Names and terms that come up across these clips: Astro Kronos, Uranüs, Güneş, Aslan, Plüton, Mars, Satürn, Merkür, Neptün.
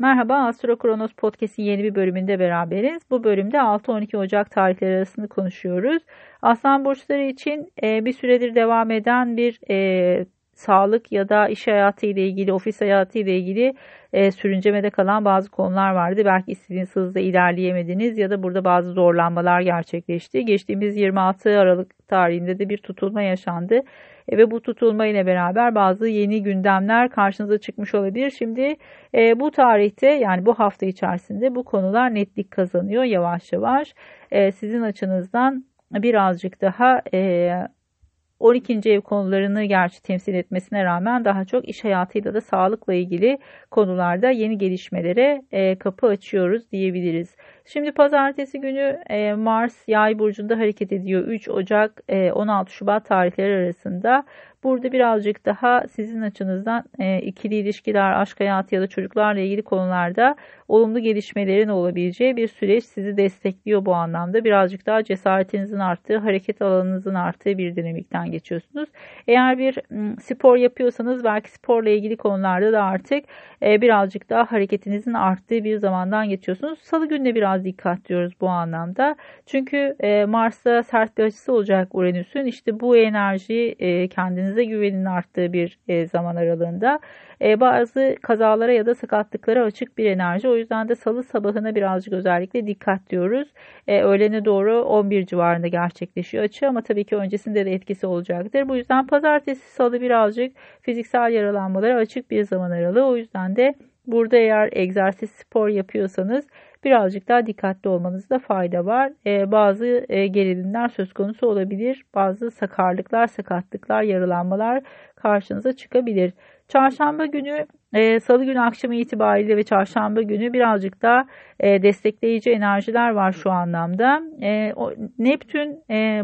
Merhaba, Astro Kronos Podcast'in yeni bir bölümünde beraberiz. Bu bölümde 6-12 Ocak tarihleri arasında konuşuyoruz. Aslan burçları için bir süredir devam eden bir sağlık ya da iş hayatı ile ilgili, ofis hayatı ile ilgili sürüncemede kalan bazı konular vardı. Belki istediğiniz hızla ilerleyemediniz ya da burada bazı zorlanmalar gerçekleşti. Geçtiğimiz 26 Aralık tarihinde de bir tutulma yaşandı. Ve bu tutulma ile beraber bazı yeni gündemler karşınıza çıkmış olabilir. Şimdi bu tarihte, yani bu hafta içerisinde bu konular netlik kazanıyor yavaş yavaş. Sizin açınızdan birazcık daha 12. ev konularını gerçi temsil etmesine rağmen daha çok iş hayatıyla da sağlıkla ilgili konularda yeni gelişmelere kapı açıyoruz diyebiliriz. Şimdi pazartesi günü Mars Yay burcunda hareket ediyor. 3 Ocak 16 Şubat tarihleri arasında. Burada birazcık daha sizin açınızdan ikili ilişkiler, aşk hayatı ya da çocuklarla ilgili konularda olumlu gelişmelerin olabileceği bir süreç sizi destekliyor bu anlamda. Birazcık daha cesaretinizin arttığı, hareket alanınızın arttığı bir dinamikten geçiyorsunuz. Eğer bir spor yapıyorsanız belki sporla ilgili konularda da artık birazcık daha hareketinizin arttığı bir zamandan geçiyorsunuz. Salı gününe biraz dikkat diyoruz bu anlamda. Çünkü Mars'ta sert bir açısı olacak Uranüs'ün. İşte bu enerjiyi kendiniz güvenin arttığı bir zaman aralığında bazı kazalara ya da sakatlıklara açık bir enerji. O yüzden de salı sabahına birazcık özellikle dikkat diyoruz. Öğlene doğru 11 civarında gerçekleşiyor açı ama tabii ki öncesinde de etkisi olacaktır. Bu yüzden pazartesi salı birazcık fiziksel yaralanmalara açık bir zaman aralığı. O yüzden de burada eğer egzersiz spor yapıyorsanız birazcık daha dikkatli olmanızda fayda var. Bazı gerilimler söz konusu olabilir. Bazı sakarlıklar, sakatlıklar, yaralanmalar karşınıza çıkabilir. Çarşamba günü, salı günü akşamı itibariyle ve çarşamba günü birazcık daha destekleyici enerjiler var şu anlamda. Neptün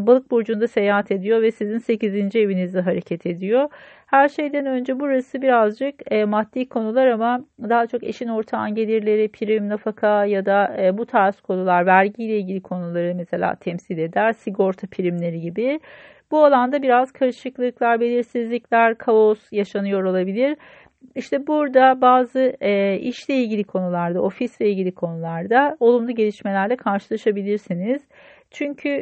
Balık Burcu'nda seyahat ediyor ve sizin 8. evinizde hareket ediyor. Her şeyden önce burası birazcık maddi konular ama daha çok eşin ortağın gelirleri, prim, nafaka ya da bu tarz konular, vergiyle ilgili konuları mesela temsil eder, sigorta primleri gibi. Bu alanda biraz karışıklıklar, belirsizlikler, kaos yaşanıyor olabilir. İşte burada bazı işle ilgili konularda, ofisle ilgili konularda olumlu gelişmelerle karşılaşabilirsiniz. Çünkü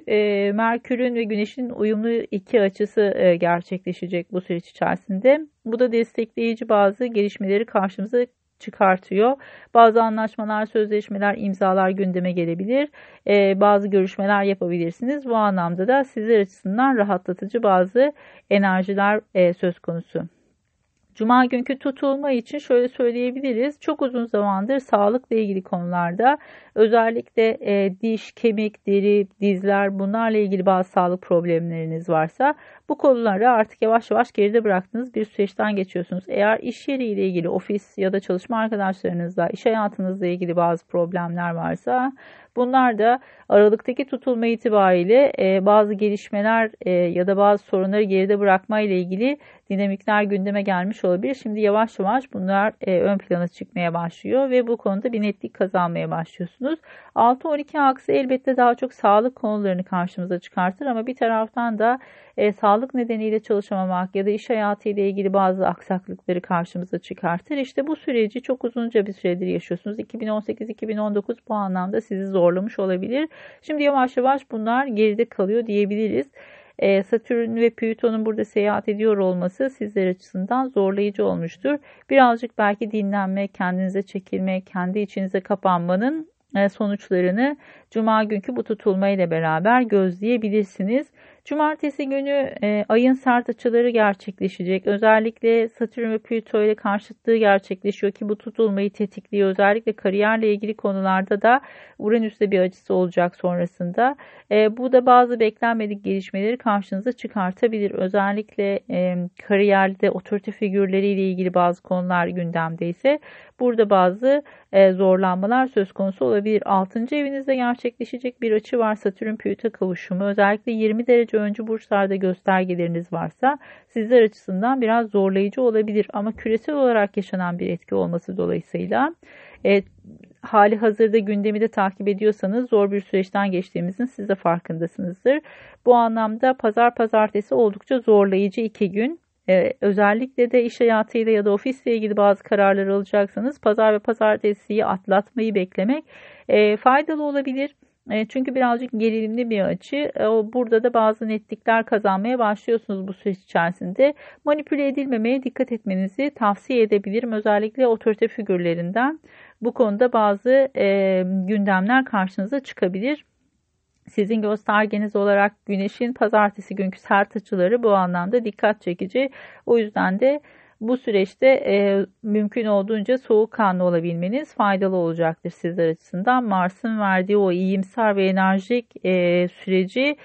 Merkür'ün ve Güneş'in uyumlu iki açısı gerçekleşecek bu süreç içerisinde. Bu da destekleyici bazı gelişmeleri karşımıza çıkartıyor. Bazı anlaşmalar, sözleşmeler, imzalar gündeme gelebilir. Bazı görüşmeler yapabilirsiniz. Bu anlamda da sizler açısından rahatlatıcı bazı enerjiler söz konusu. Cuma günkü tutulma için şöyle söyleyebiliriz. Çok uzun zamandır sağlıkla ilgili konularda özellikle diş, kemik, deri, dizler, bunlarla ilgili bazı sağlık problemleriniz varsa bu konuları artık yavaş yavaş geride bıraktığınız bir süreçten geçiyorsunuz. Eğer iş yeriyle ilgili, ofis ya da çalışma arkadaşlarınızla, iş hayatınızla ilgili bazı problemler varsa bunlar da Aralık'taki tutulma itibariyle bazı gelişmeler ya da bazı sorunları geride bırakma ile ilgili dinamikler gündeme gelmiş olabilir. Şimdi yavaş yavaş bunlar ön plana çıkmaya başlıyor ve bu konuda bir netlik kazanmaya başlıyorsunuz. 6-12 aksı elbette daha çok sağlık konularını karşımıza çıkartır ama bir taraftan da sağlık nedeniyle çalışamamak ya da iş hayatı ile ilgili bazı aksaklıkları karşımıza çıkartır. İşte bu süreci çok uzunca bir süredir yaşıyorsunuz. 2018-2019 bu anlamda sizi zorlamış olabilir. Şimdi yavaş yavaş bunlar geride kalıyor diyebiliriz. Satürn ve Plüton'un burada seyahat ediyor olması sizler açısından zorlayıcı olmuştur. Birazcık belki dinlenme, kendinize çekilme, kendi içinize kapanmanın sonuçlarını cuma günkü bu tutulma ile beraber gözleyebilirsiniz. Cumartesi günü ayın sert açıları gerçekleşecek. Özellikle Satürn ve Plüto ile karşıtlığı gerçekleşiyor ki bu tutulmayı tetikliyor. Özellikle kariyerle ilgili konularda da Uranüs'te bir açısı olacak sonrasında. Bu da bazı beklenmedik gelişmeleri karşınıza çıkartabilir. Özellikle kariyerde otorite figürleriyle ilgili bazı konular gündemde ise burada bazı zorlanmalar söz konusu olabilir. 6. evinizde gerçekleşecek bir açı var. Satürn-Plüto kavuşumu. Özellikle 20 derece öncü burçlarda göstergeleriniz varsa sizler açısından biraz zorlayıcı olabilir. Ama küresel olarak yaşanan bir etki olması dolayısıyla hali hazırda gündemi de takip ediyorsanız zor bir süreçten geçtiğimizin siz de farkındasınızdır. Bu anlamda pazartesi oldukça zorlayıcı iki gün. Özellikle de iş hayatıyla ya da ofisle ilgili bazı kararlar alacaksanız pazar ve pazartesiyi atlatmayı beklemek faydalı olabilir. Çünkü birazcık gerilimli bir açı. Burada da bazı netlikler kazanmaya başlıyorsunuz bu süreç içerisinde. Manipüle edilmemeye dikkat etmenizi tavsiye edebilirim. Özellikle otorite figürlerinden bu konuda bazı gündemler karşınıza çıkabilir. Sizin göstergeniz olarak Güneş'in pazartesi günkü sert açıları bu anlamda dikkat çekici. O yüzden de bu süreçte mümkün olduğunca soğukkanlı olabilmeniz faydalı olacaktır sizler açısından. Mars'ın verdiği o iyimser ve enerjik süreci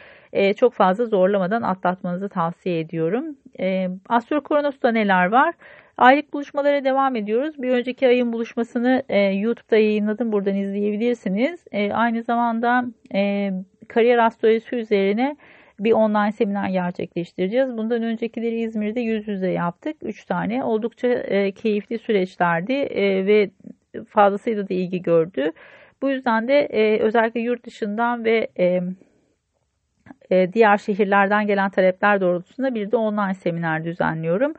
çok fazla zorlamadan atlatmanızı tavsiye ediyorum. Astro Kronos'ta neler var? Aylık buluşmalara devam ediyoruz. Bir önceki ayın buluşmasını YouTube'da yayınladım. Buradan izleyebilirsiniz. Aynı zamanda kariyer astrolojisi üzerine bir online seminer gerçekleştireceğiz. Bundan öncekileri İzmir'de yüz yüze yaptık. 3 tane. Oldukça keyifli süreçlerdi ve fazlasıyla da ilgi gördü. Bu yüzden de özellikle yurt dışından ve diğer şehirlerden gelen talepler doğrultusunda bir de online seminer düzenliyorum.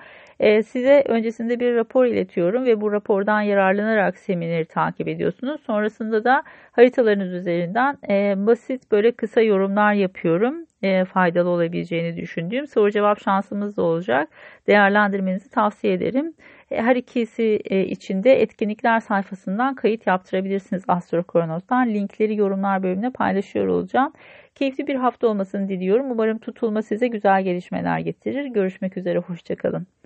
Size öncesinde bir rapor iletiyorum ve bu rapordan yararlanarak semineri takip ediyorsunuz. Sonrasında da haritalarınız üzerinden basit böyle kısa yorumlar yapıyorum. Faydalı olabileceğini düşündüğüm soru cevap şansımız da olacak. Değerlendirmenizi tavsiye ederim. Her ikisi için de etkinlikler sayfasından kayıt yaptırabilirsiniz Astro Kronos'tan. Linkleri yorumlar bölümüne paylaşıyor olacağım. Keyifli bir hafta olmasını diliyorum. Umarım tutulma size güzel gelişmeler getirir. Görüşmek üzere, hoşça kalın.